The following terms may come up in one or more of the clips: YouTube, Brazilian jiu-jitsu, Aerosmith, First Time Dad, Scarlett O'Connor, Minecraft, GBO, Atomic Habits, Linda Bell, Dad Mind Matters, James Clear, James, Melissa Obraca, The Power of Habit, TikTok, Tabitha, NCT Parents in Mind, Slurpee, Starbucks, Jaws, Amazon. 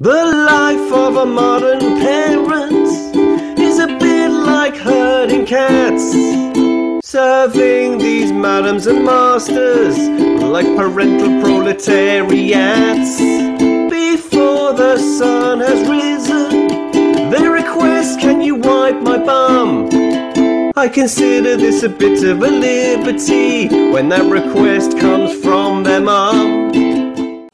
The life of a modern parent is a bit like herding cats, serving these madams and masters like parental proletariats. Before the sun has risen, they request, "Can you wipe my bum?" I consider this a bit of a liberty when that request comes from their mum.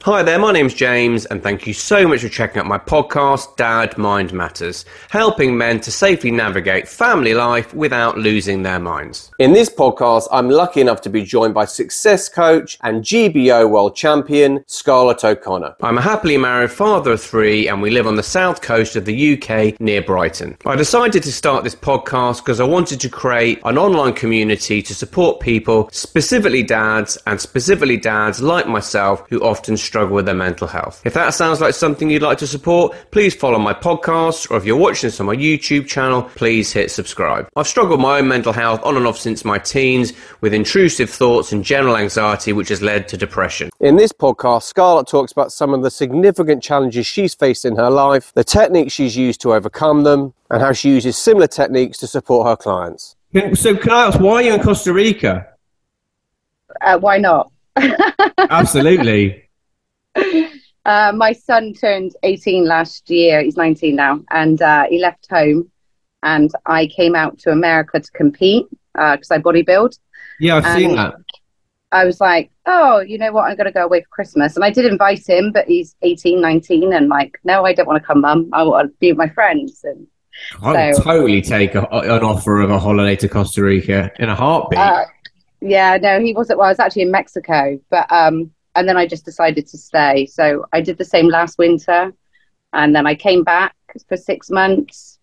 Hi there, my name's James, and thank you so much for checking out my podcast, Dad Mind Matters, helping men to safely navigate family life without losing their minds. In this podcast, I'm lucky enough to be joined by success coach and GBO world champion, Scarlett O'Connor. I'm a happily married father of three, and we live on the south coast of the UK near Brighton. I decided to start this podcast because I wanted to create an online community to support people, specifically dads, and specifically dads like myself who often struggle with their mental health. If that sounds like something you'd like to support, please follow my podcast, or if you're watching this on my YouTube channel, please hit subscribe. I've struggled with my own mental health on and off since my teens with intrusive thoughts and general anxiety, which has led to depression. In this podcast, Scarlett talks about some of the significant challenges she's faced in her life, the techniques she's used to overcome them, and how she uses similar techniques to support her clients. So can I ask, why are you in Costa Rica? Why not? Absolutely. My son turned 18 last year. He's 19 now, and he left home, and I came out to America to compete because I bodybuild. Yeah, I've seen that. I was like, oh, you know what? I'm going to go away for Christmas, and I did invite him, but he's 18, 19, and like, no, I don't want to come, Mum. I want to be with my friends. And I would totally take an offer of a holiday to Costa Rica in a heartbeat. Yeah, no, he wasn't. Well, I was actually in Mexico, but. And then I just decided to stay. So I did the same last winter. And then I came back for 6 months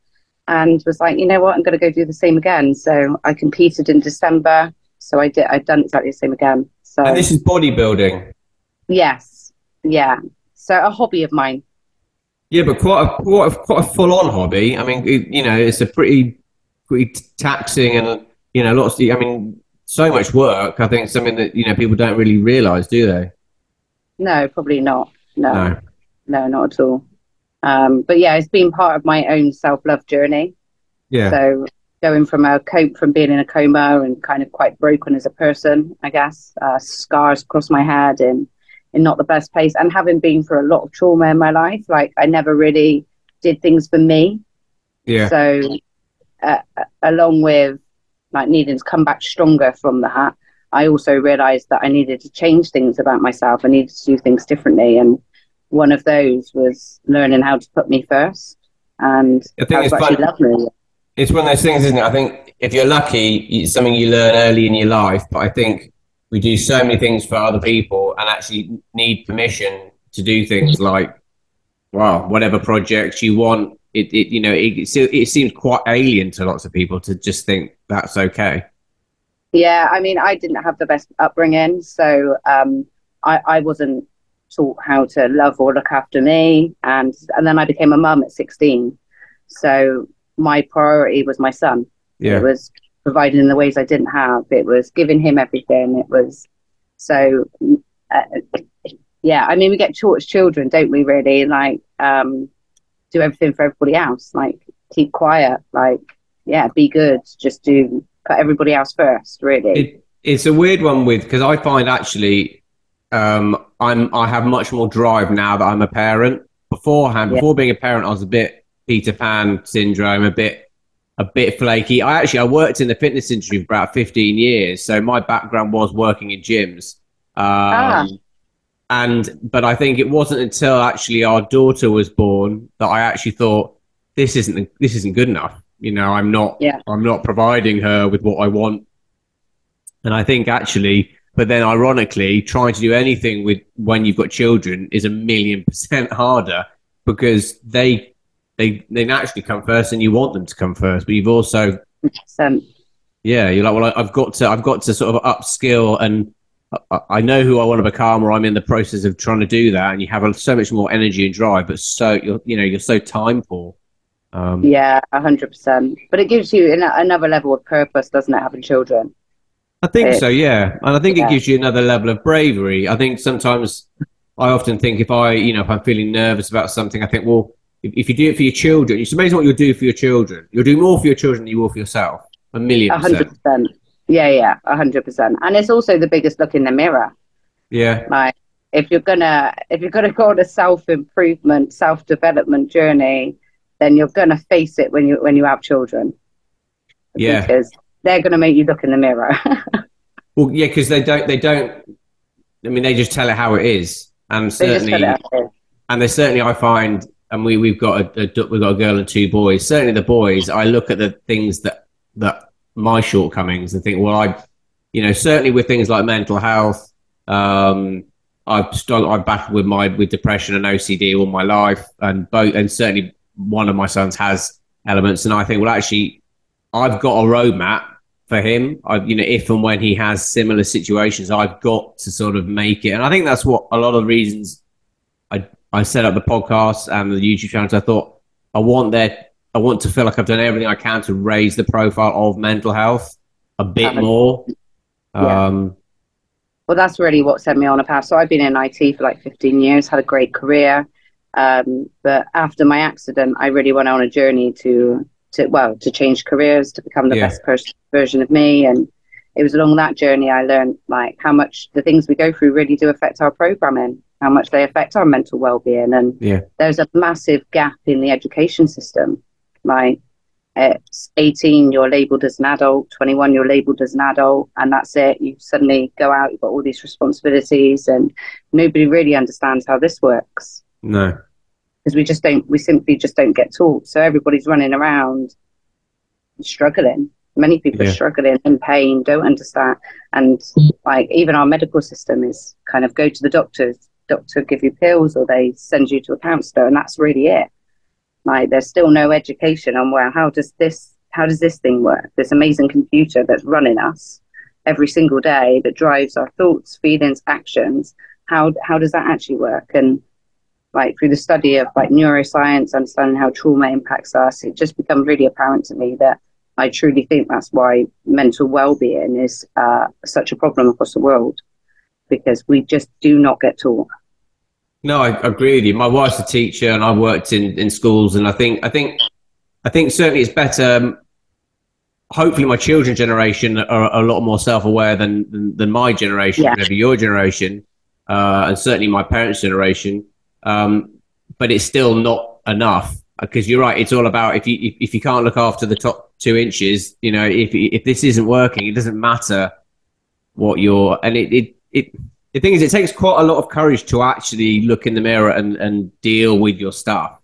and was like, you know what, I'm going to go do the same again. So I competed in December. So I've done exactly the same again. So. And this is bodybuilding? Yes. Yeah. So a hobby of mine. Yeah, but quite a full-on hobby. I mean, it's a pretty taxing and, lots of, so much work. I think it's something that, people don't really realise, do they? No, probably not. No, not at all. But yeah, it's been part of my own self-love journey. Yeah. So going from being in a coma and kind of quite broken as a person, I guess, scars across my head and in not the best place, and having been through a lot of trauma in my life, like I never really did things for me. Yeah. So along with like needing to come back stronger from that, I also realized that I needed to change things about myself. I needed to do things differently. And one of those was learning how to put me first. And I think it's actually lovely. It's one of those things, isn't it? I think if you're lucky, it's something you learn early in your life. But I think we do so many things for other people and actually need permission to do things like, wow, whatever projects you want. It seems quite alien to lots of people to just think that's okay. Yeah, I mean, I didn't have the best upbringing, so I wasn't taught how to love or look after me, and then I became a mum at 16. So my priority was my son. Yeah. It was providing in the ways I didn't have. It was giving him everything. It was so. Yeah, I mean, we get taught as children, don't we? Really, like. Do everything for everybody else, like keep quiet, like, yeah, be good, just do, put everybody else first, really. It's a weird one because I find actually I have much more drive now that I'm a parent. Beforehand, before being a parent, I was a bit Peter Pan syndrome, a bit flaky. I worked in the fitness industry for about 15 years, so my background was working in gyms. But I think it wasn't until actually our daughter was born that I actually thought this isn't good enough. I'm not providing her with what I want. And I think actually, but then ironically, trying to do anything with when you've got children is 1,000,000% harder because they naturally come first and you want them to come first, but you've also you're like, well, I've got to sort of upskill and. I know who I want to become, or I'm in the process of trying to do that. And you have so much more energy and drive, but so you're so time poor. Yeah, 100%. But it gives you another level of purpose, doesn't it? Having children. I think so. Yeah, and I think it gives you another level of bravery. I think sometimes I often think if I'm feeling nervous about something, I think, well, if you do it for your children, it's amazing what you'll do for your children. You'll do more for your children than you will for yourself. 100%. Yeah, 100%. And it's also the biggest look in the mirror. Yeah. Like if you're gonna go on a self-improvement, self-development journey, then you're gonna face it when you have children. Yeah. Because they're gonna make you look in the mirror. Well, yeah, because they don't. I mean, they just tell it how it is, and they certainly. I find, and we've got a girl and two boys. Certainly, the boys. I look at the things that my shortcomings and think, well, certainly with things like mental health, I've battled with depression and OCD all my life, and certainly one of my sons has elements, and I think, well, actually, I've got a roadmap for him. If and when he has similar situations, I've got to sort of make it. And I think that's what a lot of reasons I set up the podcast and the YouTube channel. I thought I want to feel like I've done everything I can to raise the profile of mental health a bit more. Yeah. Well, that's really what set me on a path. So I've been in IT for like 15 years, had a great career. But after my accident, I really went on a journey to change careers, to become the best version of me. And it was along that journey I learned like how much the things we go through really do affect our programming, how much they affect our mental well-being. And there's a massive gap in the education system. Like at 18, you're labelled as an adult, 21, you're labelled as an adult, and that's it. You suddenly go out, you've got all these responsibilities, and nobody really understands how this works. No. Because we simply just don't get taught. So everybody's running around struggling. Many people are struggling in pain, don't understand. And like even our medical system is kind of go to the doctor give you pills or they send you to a counsellor, and that's really it. Like there's still no education on how does this thing work? This amazing computer that's running us every single day that drives our thoughts, feelings, actions. How does that actually work? And like through the study of like neuroscience, understanding how trauma impacts us, it just become really apparent to me that I truly think that's why mental well-being is such a problem across the world, because we just do not get taught. No, I agree with you. My wife's a teacher, and I've worked in schools, and I think certainly it's better. Hopefully, my children's generation are a lot more self-aware than my generation, maybe your generation, and certainly my parents' generation. But it's still not enough, because you're right. It's all about if you can't look after the top 2 inches, if this isn't working, it doesn't matter what you're. And the thing is, it takes quite a lot of courage to actually look in the mirror and deal with your stuff.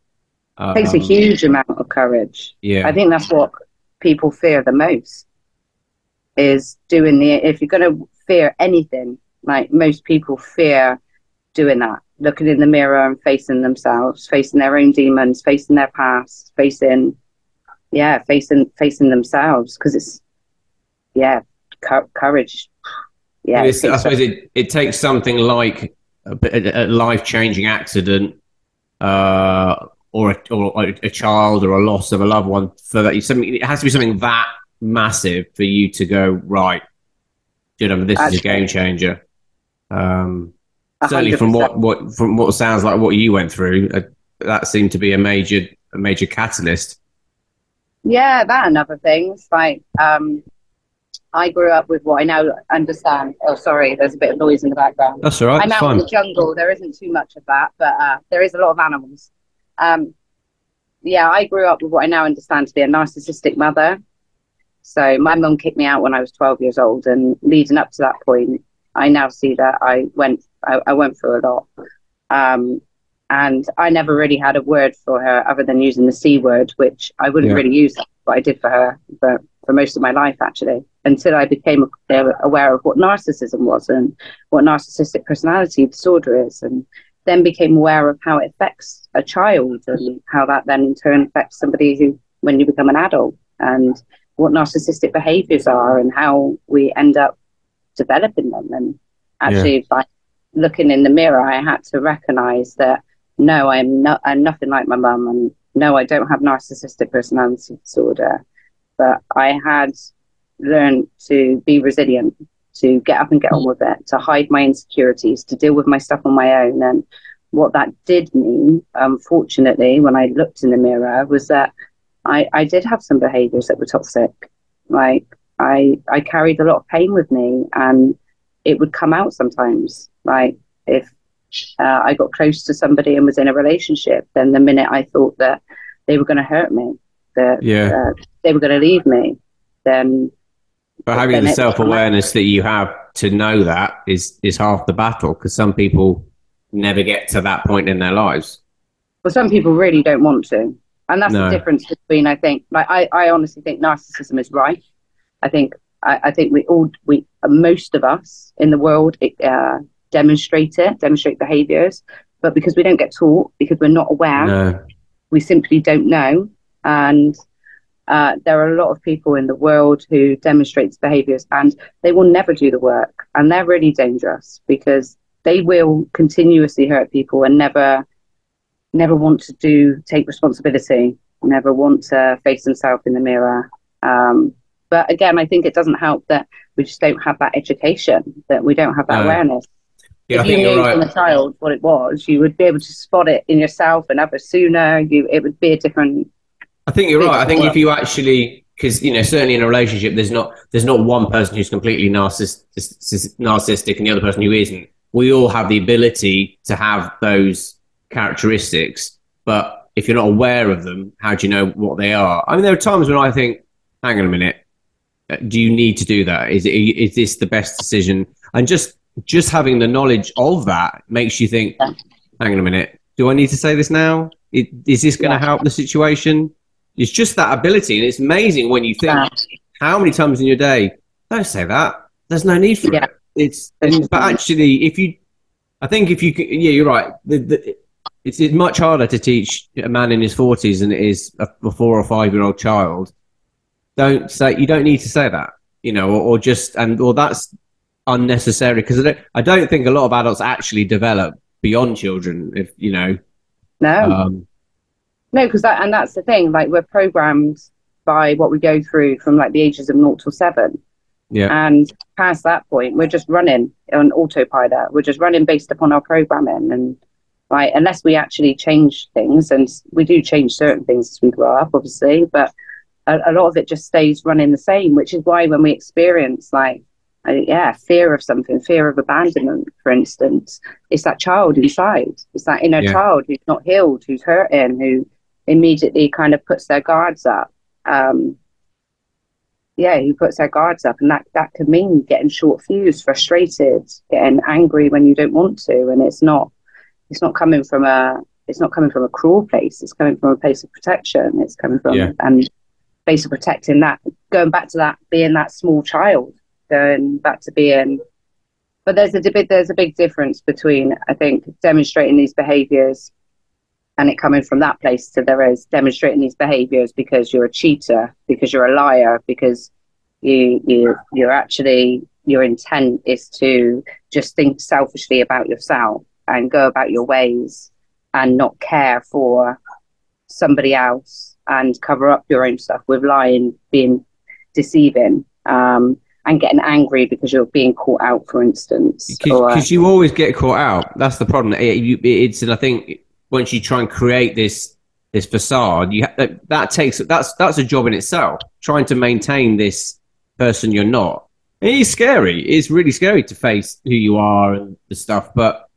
It takes a huge amount of courage. Yeah, I think that's what people fear the most is doing the. If you're going to fear anything, like most people fear doing that. Looking in the mirror and facing themselves, facing their own demons, facing their past, facing themselves, because it's courage. Yeah, I suppose it takes something like a life-changing accident, or a child, or a loss of a loved one. For that, it has to be something that massive for you to go right. This is a game changer. 100%. Certainly from what sounds like what you went through, that seemed to be a major catalyst. Yeah, that and other things. Like I grew up with what I now understand. Oh, sorry, there's a bit of noise in the background. That's all right. I'm out in the jungle. There isn't too much of that, but there is a lot of animals. I grew up with what I now understand to be a narcissistic mother. So my mum kicked me out when I was 12 years old, and leading up to that point, I now see that I went through a lot. And I never really had a word for her other than using the C word, which I wouldn't really use, but I did for her for most of my life, actually, until I became aware of what narcissism was and what narcissistic personality disorder is, and then became aware of how it affects a child and how that then in turn affects somebody who, when you become an adult, and what narcissistic behaviors are and how we end up developing them. And actually by looking in the mirror, I had to recognize that no, I'm nothing like my mum, and no, I don't have narcissistic personality disorder, but I had learned to be resilient, to get up and get on with it, to hide my insecurities, to deal with my stuff on my own. And what that did mean, unfortunately, when I looked in the mirror, was that I did have some behaviours that were toxic. Like, I carried a lot of pain with me, and it would come out sometimes. Like, if I got close to somebody and was in a relationship, then the minute I thought that they were going to hurt me, that they were going to leave me, then... But having the self-awareness that you have to know that is half the battle, because some people never get to that point in their lives. Well, some people really don't want to. And that's the difference between, I think, like, I honestly think narcissism is rife. I think most of us in the world demonstrate behaviours, but because we don't get taught, because we're not aware, we simply don't know. And there are a lot of people in the world who demonstrate behaviours, and they will never do the work, and they're really dangerous because they will continuously hurt people and never want to take responsibility, never want to face themselves in the mirror. But again, I think it doesn't help that we just don't have that education, that we don't have that awareness. Yeah, if you knew from a child what it was, you would be able to spot it in yourself and others sooner. It would be a different... I think you're right. I think if you actually... Because, you know, certainly in a relationship, there's not one person who's completely narcissistic and the other person who isn't. We all have the ability to have those characteristics, but if you're not aware of them, how do you know what they are? I mean, there are times when I think, hang on a minute, do you need to do that? Is this the best decision? And just having the knowledge of that makes you think, hang on a minute, do I need to say this now? Is this going to help the situation? It's just that ability, and it's amazing when you think how many times in your day, don't say that, there's no need for it. But actually, you're right. It's much harder to teach a man in his 40s than it is a 4 or 5-year-old child. You don't need to say that, you know, or that's unnecessary, because I don't think a lot of adults actually develop beyond children, if you know. No, because that's the thing. Like, we're programmed by what we go through from like the ages of 0 to 7. Yeah. And past that point, we're just running on autopilot. We're just running based upon our programming, and like, unless we actually change things, and we do change certain things as we grow up, obviously, but a lot of it just stays running the same, which is why when we experience like, fear of something, fear of abandonment, for instance, it's that child inside. It's that inner child who's not healed, who's hurting, who immediately kind of puts their guards up. He puts their guards up, and that can mean getting short-fused, frustrated, getting angry when you don't want to, and it's not coming from a cruel place. It's coming from a place of protection. It's coming from a place of protecting that, going back to that being that small child, going back to being. But there's a big difference between, I think, demonstrating these behaviours and it coming from that place to there is demonstrating these behaviours because you're a cheater, because you're a liar, because your intent is to just think selfishly about yourself and go about your ways and not care for somebody else and cover up your own stuff with lying, being deceiving, and getting angry because you're being caught out, for instance. Because you always get caught out. That's the problem. And I think... Once you try and create this facade, that's a job in itself. Trying to maintain this person you're not, it's scary. It's really scary to face who you are and the stuff. But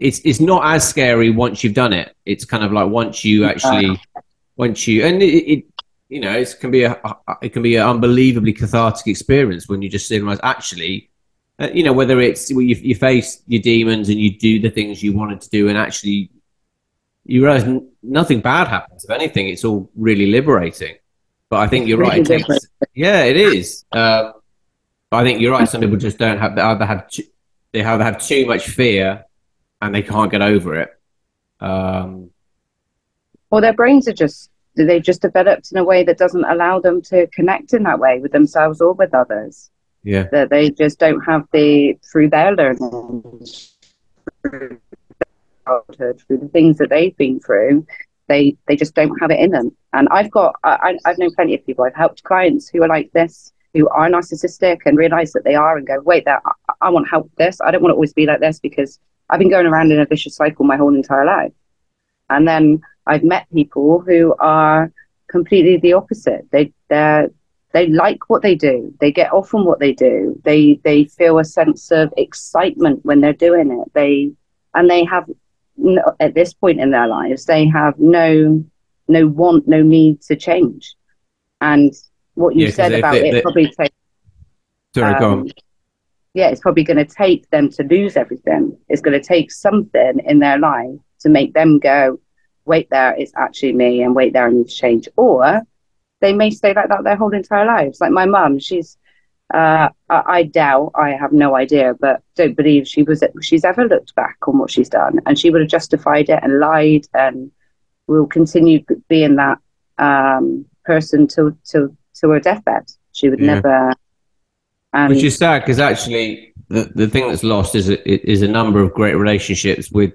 it's not as scary once you've done it. It's kind of like it can be an unbelievably cathartic experience when you just realize actually. You know, whether it's you face your demons and you do the things you wanted to do, and actually you realize nothing bad happens. If anything, it's all really liberating. But I think you're right. It is. But I think you're right. Some people just don't have. They either have too much fear, and they can't get over it. Or their brains are just developed in a way that doesn't allow them to connect in that way with themselves or with others. Yeah, that they just don't have through their learning, through childhood, through the things that they've been through, they just don't have it in them. And I've known plenty of people. I've helped clients who are like this, who are narcissistic and realize that they are and go, wait, I want help with this. I don't want to always be like this because I've been going around in a vicious cycle my whole entire life. And then I've met people who are completely the opposite. They like what they do. They get off on what they do. They feel a sense of excitement when they're doing it. They have, no, at this point in their lives, they have no want, no need to change. And what you said about it probably takes... Sorry, go on. Yeah, it's probably going to take them to lose everything. It's going to take something in their life to make them go, wait there, it's actually me, and wait there, I need to change. Or they may stay like that their whole entire lives. Like my mum, she's, I doubt, I have no idea, but don't believe she's ever looked back on what she's done. And she would have justified it and lied and will continue being that person till her deathbed. She would never... Which is sad, because actually the thing that's lost is a number of great relationships with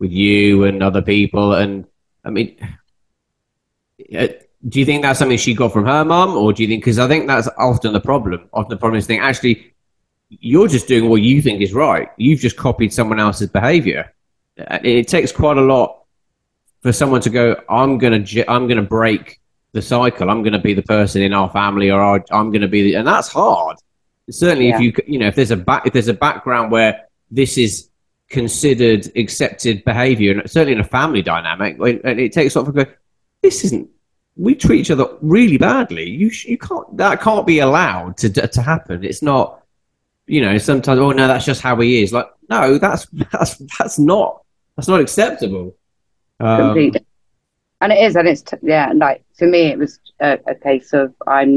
you and other people. And I mean, do you think that's something she got from her mum, or do you think, because I think that's often the problem. Often the problem is thinking, actually, you're just doing what you think is right. You've just copied someone else's behaviour. It takes quite a lot for someone to go, I'm going to break the cycle. I'm going to be the person in our family, or I'm going to be and that's hard. Certainly, if you know, if there's a background where this is considered accepted behaviour, and certainly in a family dynamic, it takes off and go, this isn't. We treat each other really badly. You can't. That can't be allowed to happen. It's not. You know, sometimes, oh no, that's just how he is. Like, no, that's not acceptable. Completely. And it is, and it's like for me, it was a case of I'm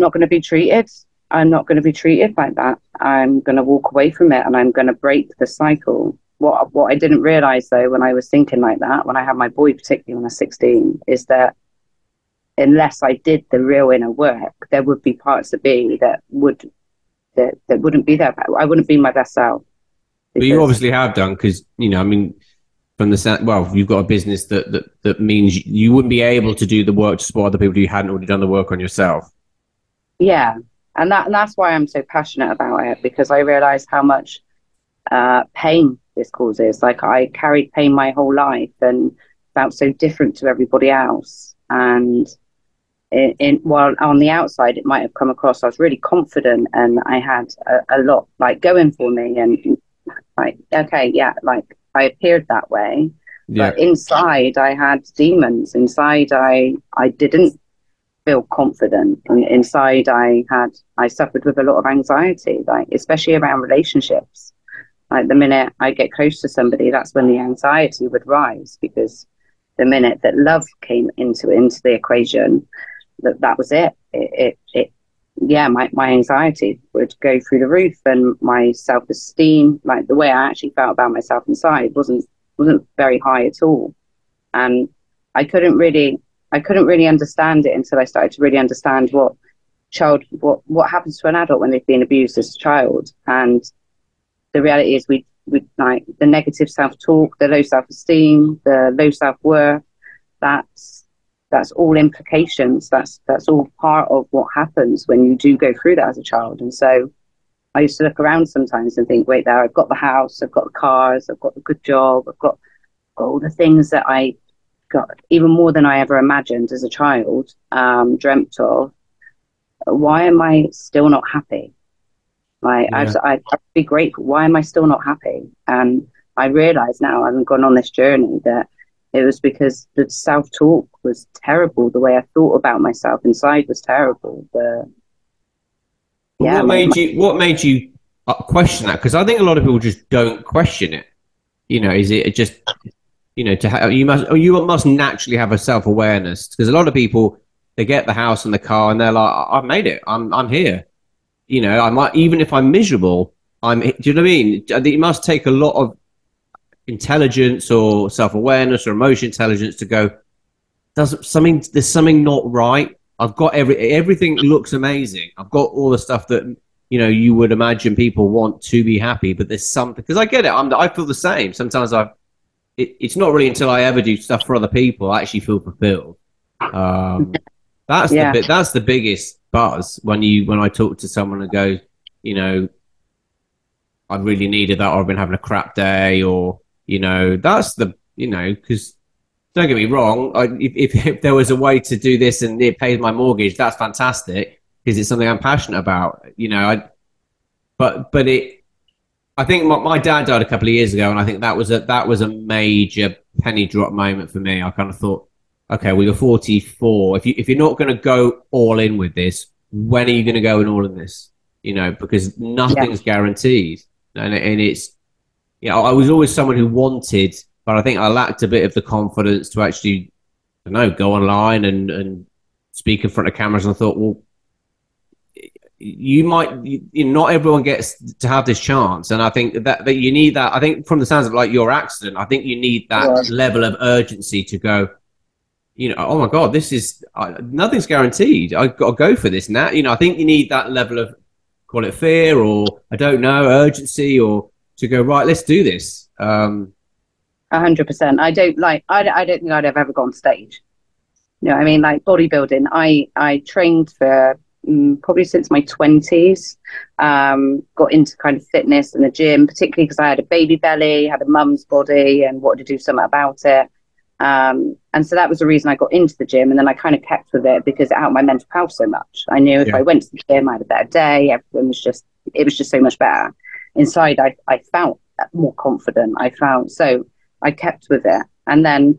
not going to be treated like that. I'm going to walk away from it, and I'm going to break the cycle. What I didn't realise, though, when I was thinking like that, when I had my boy, particularly when I was 16, is that unless I did the real inner work, there would be parts of me that wouldn't be there. I wouldn't be my best self. But you obviously have done, because, you know, I mean, from the... Well, you've got a business that means you wouldn't be able to do the work to support other people if you hadn't already done the work on yourself. Yeah, and that's why I'm so passionate about it, because I realise how much pain this causes. Like, I carried pain my whole life and felt so different to everybody else, and while on the outside it might have come across I was really confident and I had a lot like going for me, and like, okay, yeah, like I appeared that way, but inside I had demons. Inside I didn't feel confident, and inside I suffered with a lot of anxiety, like especially around relationships. Like the minute I get close to somebody, that's when the anxiety would rise, because the minute that love came into the equation, that was it. My anxiety would go through the roof, and my self-esteem, like the way I actually felt about myself inside, wasn't very high at all. And I couldn't really understand it until I started to really understand what happens to an adult when they've been abused as a child. And the reality is we like the negative self-talk, the low self-esteem, the low self-worth, that's all implications. That's all part of what happens when you do go through that as a child. And so I used to look around sometimes and think, wait there, I've got the house, I've got the cars, I've got a good job, I've got all the things that I got, even more than I ever imagined as a child, dreamt of. Why am I still not happy? I'd be grateful. Why am I still not happy? And I realise now, having gone on this journey, that it was because the self-talk was terrible. The way I thought about myself inside was terrible. What made you question that? Because I think a lot of people just don't question it. You know, is it just, you know, you must naturally have a self-awareness, because a lot of people, they get the house and the car and they're like, I've made it. I'm here. You know, I might, even if I'm miserable, do you know what I mean? It must take a lot of intelligence or self-awareness or emotion intelligence to go, there's something not right. I've got everything looks amazing. I've got all the stuff that, you know, you would imagine people want to be happy, but there's something, because I get it. I feel the same. Sometimes it's not really until I ever do stuff for other people I actually feel fulfilled. That's the bit. That's the biggest buzz when I talk to someone and go, you know, I really needed that, or I've been having a crap day, or you know, that's the, you know, because don't get me wrong, if there was a way to do this and it pays my mortgage, that's fantastic because it's something I'm passionate about, you know. I think my dad died a couple of years ago, and I think that was a major penny drop moment for me. I kind of thought, okay, well, you're 44. If you're not going to go all in with this, when are you going to go in all in this? You know, because nothing's guaranteed. And it's, you know, I was always someone who wanted, but I think I lacked a bit of the confidence to actually, I don't know, go online and speak in front of cameras. And I thought, well, not everyone gets to have this chance. And I think that you need that. I think from the sounds of like your accident, I think you need that level of urgency to go, you know, oh my God, this is nothing's guaranteed. I've got to go for this now. You know, I think you need that level of, call it fear, or I don't know, urgency, or to go, right, let's do this. 100%. I don't think I'd have ever gone on stage. You know what I mean? Like bodybuilding, I trained for probably since my 20s, got into kind of fitness and the gym, particularly because I had a baby belly, had a mum's body, and wanted to do something about it. And so that was the reason I got into the gym, and then I kind of kept with it because it helped my mental health so much. I knew if I went to the gym, I had a better day. Everything was just, it was just so much better. Inside, I felt more confident. So I kept with it. And then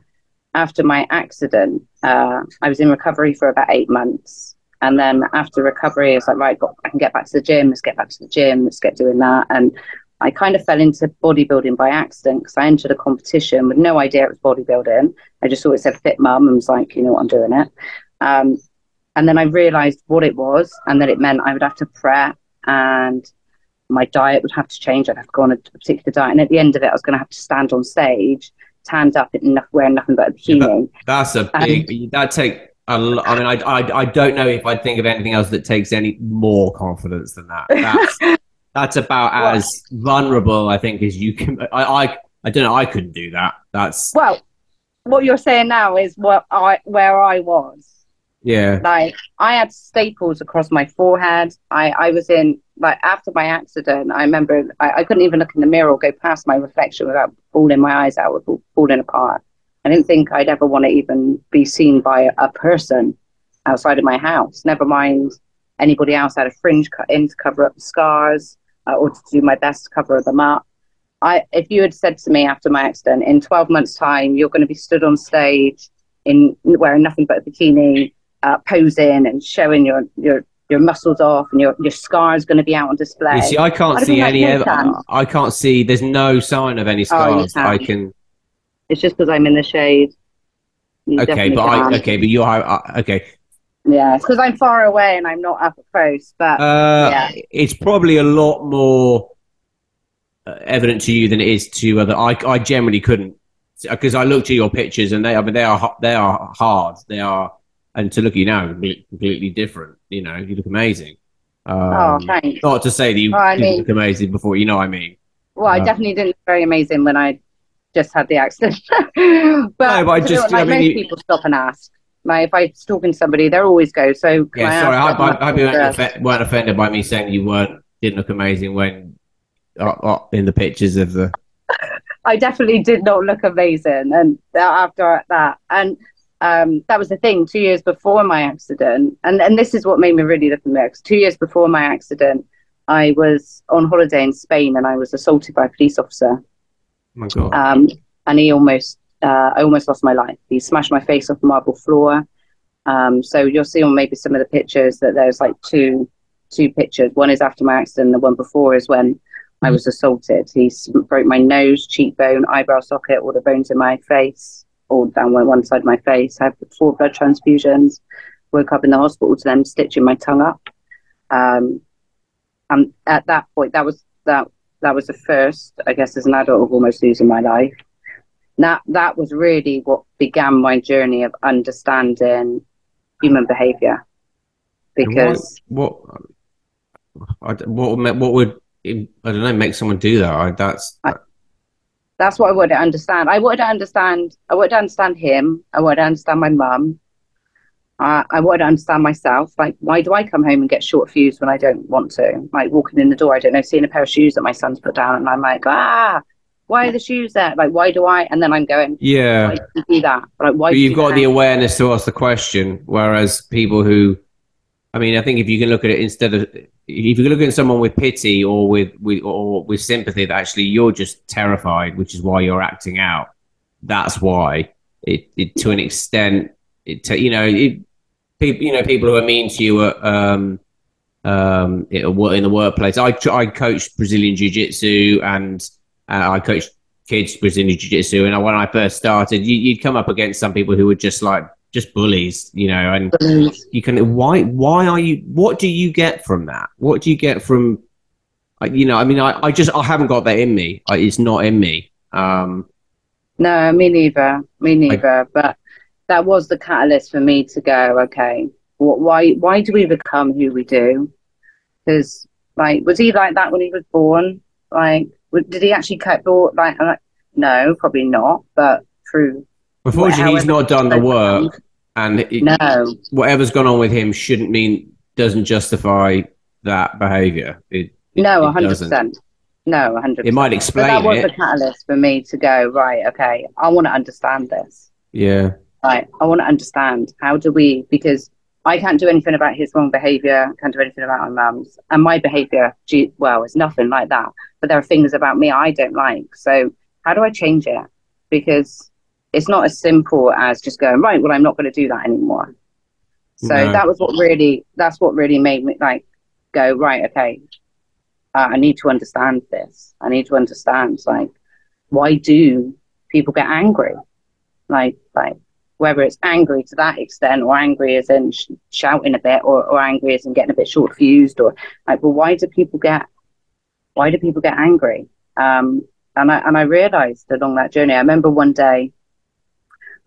after my accident, I was in recovery for about 8 months. And then after recovery, I was like, right, I can get back to the gym. Let's get back to the gym. Let's get doing that. And I kind of fell into bodybuilding by accident because I entered a competition with no idea it was bodybuilding. I just saw it said Fit Mum and was like, you know what, I'm doing it. And then I realized what it was, and that it meant I would have to prep and my diet would have to change. I'd have to go on a particular diet. And at the end of it, I was going to have to stand on stage, tanned up, wearing nothing but a bikini. That's a big, that take. I mean, I don't know if I'd think of anything else that takes any more confidence than that. That's about as vulnerable, I think, as you can. I don't know. I couldn't do that. That's what you're saying now is where I was. Yeah, like I had staples across my forehead. I was in, like, after my accident, I remember I couldn't even look in the mirror or go past my reflection without bawling my eyes out, or falling apart. I didn't think I'd ever want to even be seen by a person outside of my house, never mind anybody else. I had a fringe cut in to cover up the scars, or to do my best to cover them up. If you had said to me after my accident, in 12 months' time, you're going to be stood on stage wearing nothing but a bikini, posing and showing your muscles off, and your scar is going to be out on display. You see, I can't see any I can't see. There's no sign of any scars. It's just because I'm in the shade. Okay, but you are. Yeah, it's because I'm far away and I'm not up close. But it's probably a lot more evident to you than it is to other. I generally couldn't, because I looked at your pictures and they are hard. They are, and to look at you now, completely different. You know, you look amazing. Thanks. Not to say that you didn't look amazing before. You know what I mean? Well, I definitely didn't look very amazing when I just had the accident. Most people stop and ask. Like, if I'm stalking somebody, they always go, so can I hope you weren't offended by me saying you didn't look amazing when in the pictures of the... I definitely did not look amazing. And after that, and that was the thing, 2 years before my accident, and this is what made me really look in the mirror, 2 years before my accident, I was on holiday in Spain and I was assaulted by a police officer. Oh my God. And he I almost lost my life. He smashed my face off the marble floor. So you'll see on maybe some of the pictures that there's like two pictures. One is after my accident, and the one before is when I was assaulted. He broke my nose, cheekbone, eyebrow socket, all the bones in my face, all down one side of my face. I had 4 blood transfusions, woke up in the hospital to them stitching my tongue up. And at that point, that was the first, I guess, as an adult, of almost losing my life. That was really what began my journey of understanding human behaviour. Because what would, I don't know, make someone do that? That's what I wanted to understand. I wanted to understand him. I wanted to understand my mum. I wanted to understand myself. Like, why do I come home and get short fused when I don't want to? Like, walking in the door, I don't know, seeing a pair of shoes that my son's put down, and I'm like, why are the shoes there? Like, why do I? And then I'm going, why do you do that? Like, why? But you've got the awareness to ask the question. Whereas people who, I mean, I think if you can look at it instead of, if you look at someone with pity or with sympathy, that actually you're just terrified, which is why you're acting out. That's why it to an extent, people who are mean to you at in the workplace. I coached Brazilian jiu-jitsu and I coached kids Brazilian jiu-jitsu, and when I first started, you'd come up against some people who were just bullies, and you can, why are you, what do you get from that? What do you get from, I haven't got that in me. It's not in me. No, me neither. But that was the catalyst for me to go, okay, why do we become who we do? Because, like, was he like that when he was born? Like, did he actually cut board? Like, no, probably not. But through, unfortunately, he's not done the work, and whatever's gone on with him doesn't justify that behaviour. No, 100%. No, 100%. It might explain it. That was the catalyst for me to go, right, okay, I want to understand this. Yeah. Like, I want to understand because I can't do anything about his wrong behaviour, can't do anything about my mum's, and my behaviour, is nothing like that. But there are things about me I don't like. So how do I change it? Because it's not as simple as just going, right, well, I'm not going to do that anymore. So that was what really made me like go, right, okay, I need to understand this. I need to understand, like, why do people get angry? Like whether it's angry to that extent, or angry as in shouting a bit, or angry as in getting a bit short fused, or like, well, why do people get angry? And I realised along that journey, I remember one day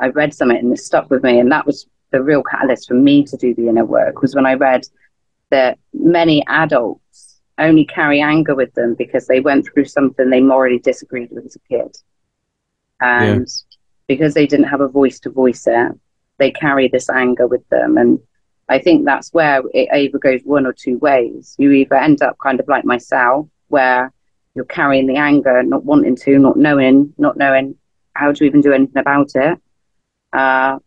I read something and it stuck with me, and that was the real catalyst for me to do the inner work, was when I read that many adults only carry anger with them because they went through something they morally disagreed with as a kid. And because they didn't have a voice to voice it, they carry this anger with them. And I think that's where it either goes one or two ways. You either end up kind of like myself, where you're carrying the anger, not wanting to, not knowing how to even do anything about it.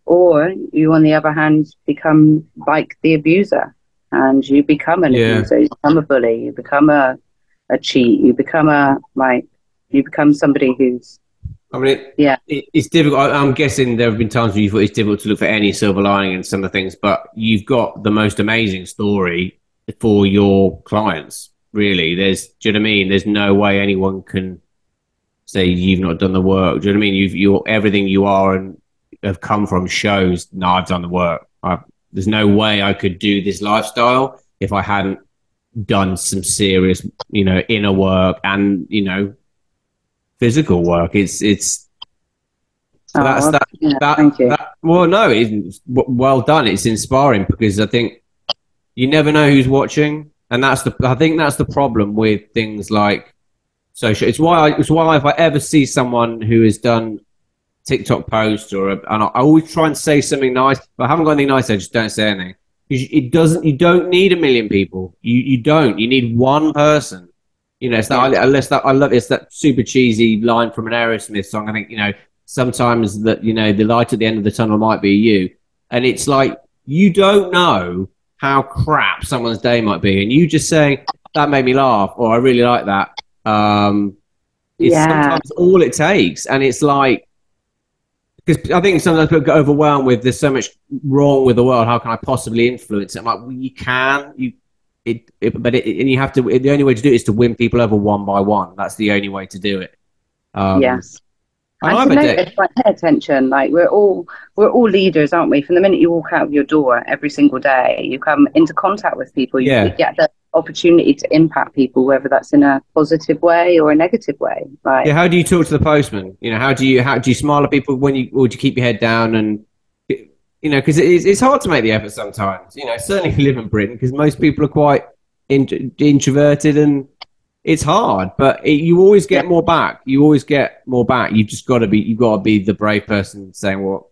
Or you, on the other hand, become like the abuser, and you become an abuser, you become a bully, you become a cheat, you become somebody who's... I mean, it's difficult. I'm guessing there have been times when you thought it's difficult to look for any silver lining in some of the things, but you've got the most amazing story for your clients. Really, do you know what I mean? There's no way anyone can say you've not done the work. Do you know what I mean? You're everything you are and have come from shows, no, I've done the work. There's no way I could do this lifestyle if I hadn't done some serious, inner work and, physical work. It's so that's that. Yeah, that, thank you. That, well, no, it's well done. It's inspiring, because I think you never know who's watching. And I think that's the problem with things like social. It's why if I ever see someone who has done TikTok posts and I always try and say something nice, but I haven't got anything nice. I just don't say anything. You don't need a million people. You need one person. It's that. I love it. It's that super cheesy line from an Aerosmith song. I think sometimes that the light at the end of the tunnel might be you, and it's like you don't know how crap someone's day might be, and you just saying that made me laugh, or I really like that. It's sometimes all it takes, and it's like, because I think sometimes people get overwhelmed with there's so much wrong with the world. How can I possibly influence it? I'm like, well, you can, but you have to. The only way to do it is to win people over one by one. That's the only way to do it. Yes. And pay attention. Like, we're all leaders, aren't we? From the minute you walk out of your door every single day, you come into contact with people. You get the opportunity to impact people, whether that's in a positive way or a negative way. Right? Yeah. How do you talk to the postman? How do you smile at people or do you keep your head down? And because it's hard to make the effort sometimes. Certainly if you live in Britain, because most people are quite introverted and. It's hard, but you always get more back. You've just got to be the brave person saying, well,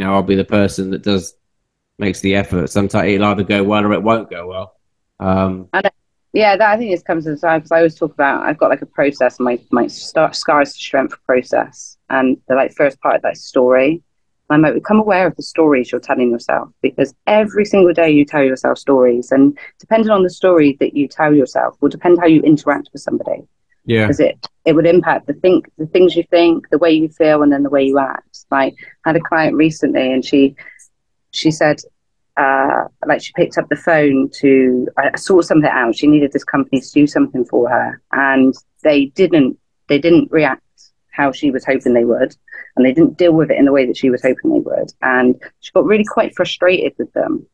I'll be the person that does makes the effort. Sometimes it'll either go well or it won't go well. I think this comes sometimes. I always talk about, I've got like a process, my scars to strength process, and the like first part of that story. And I might become aware of the stories you're telling yourself, because every single day you tell yourself stories, and depending on the story that you tell yourself will depend how you interact with somebody. Yeah, because it would impact the things you think, the way you feel, and then the way you act. Like, I had a client recently, and she said, she picked up the phone to sort something out. She needed this company to do something for her, and they didn't react how she was hoping they would, and they didn't deal with it in the way that she was hoping they would, and she got really quite frustrated with them.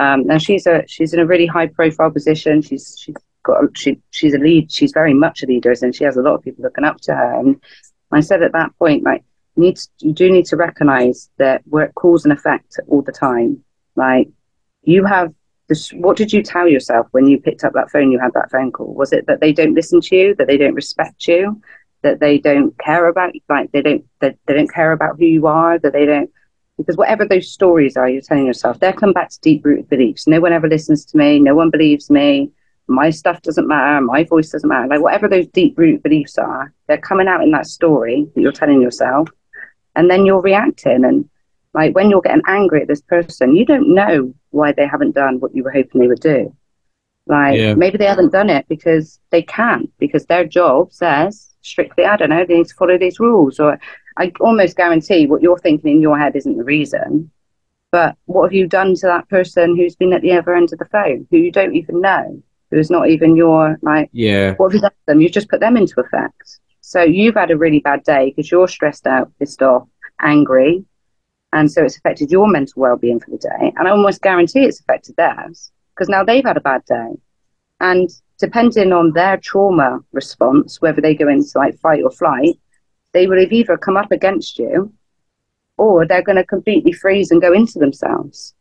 Now she's in a really high profile position. She's a lead. She's very much a leader, and she has a lot of people looking up to her. And I said at that point, like, you do need to recognize that we're cause and effect all the time. Like, you have this. What did you tell yourself when you picked up that phone? You had that phone call. Was it that they don't listen to you? That they don't respect you? That they don't care about you? Like, they don't care about who you are? That they don't. Because whatever those stories are you're telling yourself, they'll come back to deep-rooted beliefs. No one ever listens to me. No one believes me. My stuff doesn't matter, my voice doesn't matter. Like, whatever those deep-rooted beliefs are, they're coming out in that story that you're telling yourself, and then you're reacting. And, like, when you're getting angry at this person, you don't know why they haven't done what you were hoping they would do. Like, Maybe they haven't done it because they can't, because their job says strictly, I don't know, they need to follow these rules. Or I almost guarantee what you're thinking in your head isn't the reason. But what have you done to that person who's been at the other end of the phone, who you don't even know? Who's not even your, like, yeah. What have you done to them? You've just put them into effect. So you've had a really bad day because you're stressed out, pissed off, angry. And so it's affected your mental well-being for the day. And I almost guarantee it's affected theirs, because now they've had a bad day. And depending on their trauma response, whether they go into, like, fight or flight, they will have either come up against you or they're going to completely freeze and go into themselves.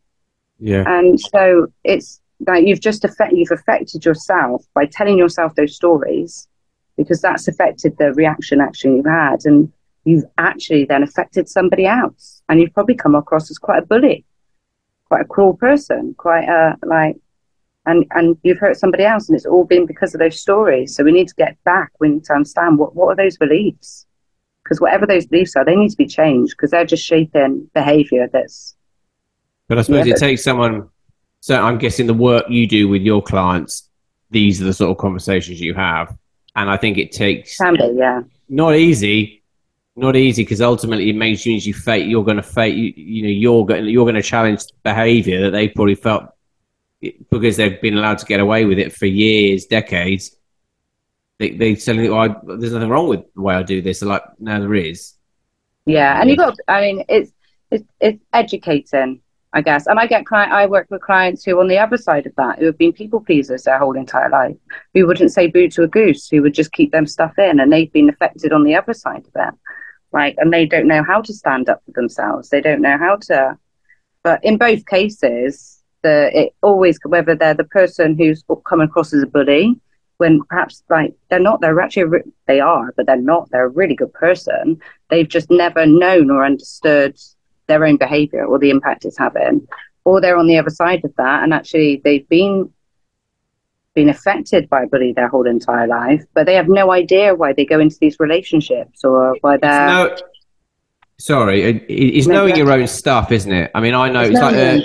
Yeah. And so it's, like, you've affected yourself by telling yourself those stories, because that's affected the action you've had, and you've actually then affected somebody else, and you've probably come across as quite a bully, quite a cruel person, and you've hurt somebody else, and it's all been because of those stories. So we need to get back. We need to understand what are those beliefs, because whatever those beliefs are, they need to be changed, because they're just shaping behaviour. But I suppose it takes someone. So I'm guessing the work you do with your clients, these are the sort of conversations you have. And I think it takes... Can be, yeah. Not easy, because ultimately it makes you, you're going to challenge behaviour that they probably felt, because they've been allowed to get away with it for years, decades. They suddenly, there's nothing wrong with the way I do this. They're like, no, there is. Yeah, and you've got, I mean, it's educating, I guess. And I work with clients who, on the other side of that, who have been people pleasers their whole entire life, who wouldn't say boo to a goose, who would just keep them stuff in, and they've been affected on the other side of it. Like, and they don't know how to stand up for themselves. They don't know how to, but in both cases, it always, whether they're the person who's come across as a bully, when perhaps, like, they're not, they are, but they're not, they're a really good person. They've just never known or understood their own behavior or the impact it's having, or they're on the other side of that, and actually they've been affected by bullying their whole entire life, but they have no idea why they go into these relationships or why they're... It's knowing your own stuff, isn't it? I mean, I know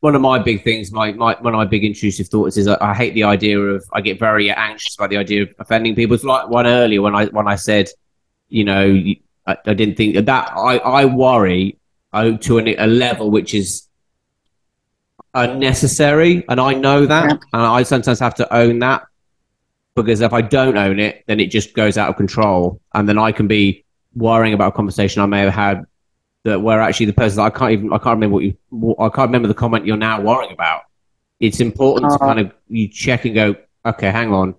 one of my big things, one of my big intrusive thoughts is I hate the idea of, I get very anxious about the idea of offending people. It's like one earlier when I said, you know, I didn't think that I worry to a level which is unnecessary, and I know that, and I sometimes have to own that, because if I don't own it, then it just goes out of control, and then I can be worrying about a conversation I may have had that where actually the person, I can't remember the comment you're now worrying about. It's important to kind of, you check and go, okay, hang on,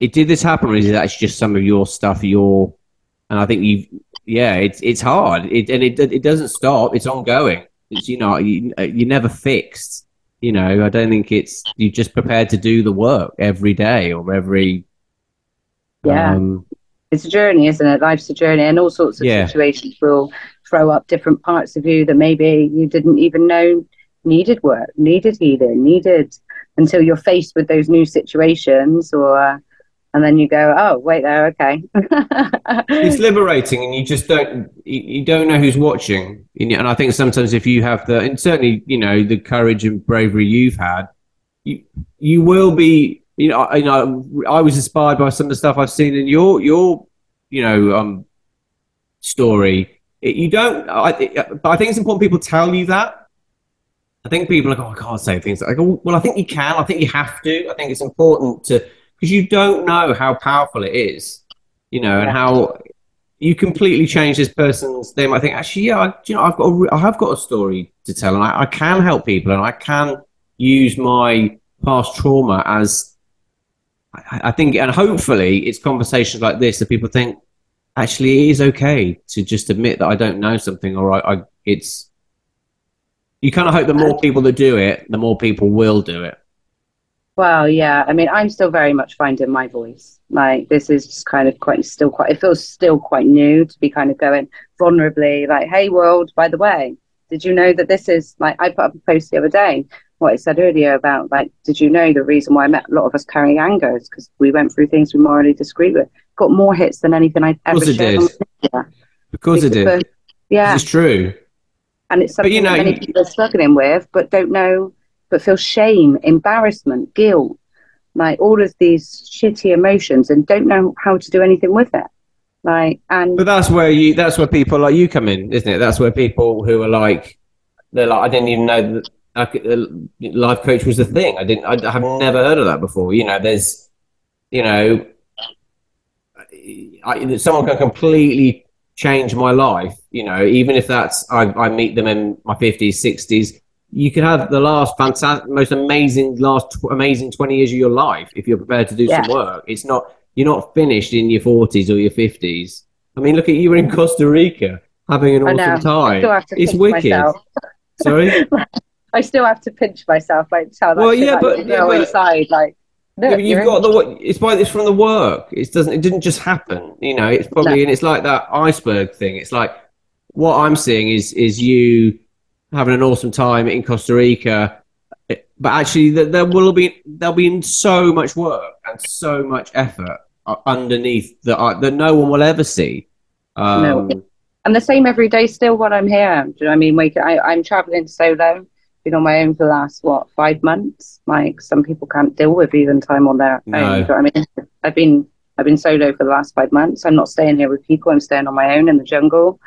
did this happen, or is it actually just some of your stuff, and I think it's hard, and it doesn't stop. It's ongoing. It's, you're never fixed. You know, I don't think you're just prepared to do the work every day or every. It's a journey, isn't it? Life's a journey, and all sorts of situations will throw up different parts of you that maybe you didn't even know needed work, needed healing, needed, until you're faced with those new situations, or and then you go, oh, wait there, okay. It's liberating, and you just don't know who's watching. And I think sometimes if you have the, and certainly, you know, the courage and bravery you've had, you will be, I was inspired by some of the stuff I've seen in your story. But I think it's important people tell you that. I think people are like, oh, I can't say things. Like, oh, well, I think you can. I think you have to. I think it's important to, because you don't know how powerful it is, and how you completely change this person's. They might think, actually, yeah, I have got a story to tell, and I can help people, and I can use my past trauma as, I think, and hopefully it's conversations like this that people think, actually, it is okay to just admit that I don't know something, or it's. You kind of hope the more people that do it, the more people will do it. Well, yeah. I mean, I'm still very much finding my voice. Like, this is just kind of it feels still quite new to be kind of going vulnerably, like, hey, world, by the way, did you know that this is, like, I put up a post the other day, what I said earlier about, like, did you know the reason why I met a lot of us carrying anger is because we went through things we morally disagree with. Got more hits than anything I've ever shared. Because it did. Yeah. It's true. And it's something that many people are struggling with, but don't know, but feel shame, embarrassment, guilt, like all of these shitty emotions, and don't know how to do anything with it. Like, but that's where people like you come in, isn't it? That's where people who are like, they're like, I didn't even know that life coach was a thing. I have never heard of that before. There's, someone can completely change my life, even if that's I meet them in my 50s, 60s. You can have the amazing 20 years of your life if you're prepared to do some work. It's not, you're not finished in your 40s or your 50s. I mean, look at you were in Costa Rica having an awesome time. It's wicked. Sorry? I still have to pinch myself, like, tell that inside, like, no, you've got it's from the work. It didn't just happen, it's probably, and it's like that iceberg thing. It's like what I'm seeing is you having an awesome time in Costa Rica, but actually there'll be so much work and so much effort underneath that no one will ever see. No. And the same every day still while I'm here. Do you know what I mean? I'm traveling solo. Been on my own for the last 5 months. Like, some people can't deal with even time on their own. Do you know what I mean? I've been solo for the last 5 months. I'm not staying here with people. I'm staying on my own in the jungle.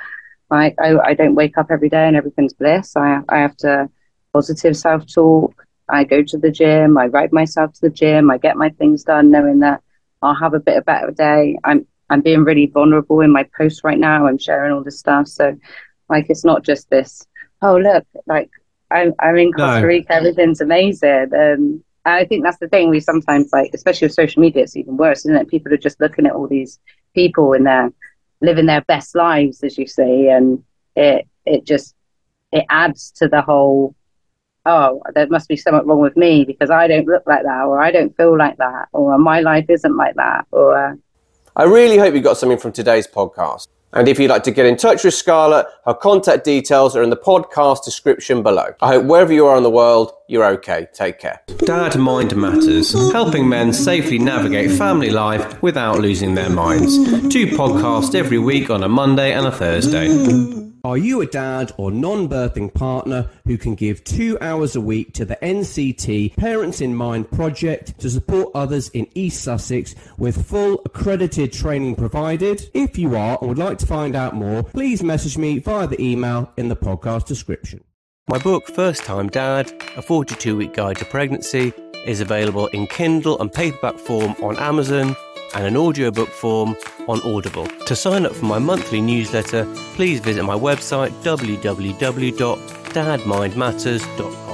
Like, I don't wake up every day and everything's bliss. I have to positive self-talk. I go to the gym. I ride myself to the gym. I get my things done, knowing that I'll have a bit of better day. I'm being really vulnerable in my posts right now. I'm sharing all this stuff. So, like, it's not just this, oh, look, like, I'm in Costa Rica, everything's amazing. And I think that's the thing, we sometimes, like, especially with social media, it's even worse, isn't it? People are just looking at all these people and they're living their best lives, as you say, and it just adds to the whole, oh, there must be something wrong with me because I don't look like that, or I don't feel like that, or my life isn't like that. Or I really hope you got something from today's podcast. And if you'd like to get in touch with Scarlett, her contact details are in the podcast description below. I hope wherever you are in the world, you're okay. Take care. Dad Mind Matters, helping men safely navigate family life without losing their minds. 2 podcasts every week on a Monday and a Thursday. Are you a dad or non-birthing partner who can give 2 hours a week to the NCT Parents in Mind project to support others in East Sussex with full accredited training provided? If you are and would like to find out more, please message me via the email in the podcast description. My book, First Time Dad, a 42-week guide to pregnancy, is available in Kindle and paperback form on Amazon, and an audiobook form on Audible. To sign up for my monthly newsletter, please visit my website www.dadmindmatters.com.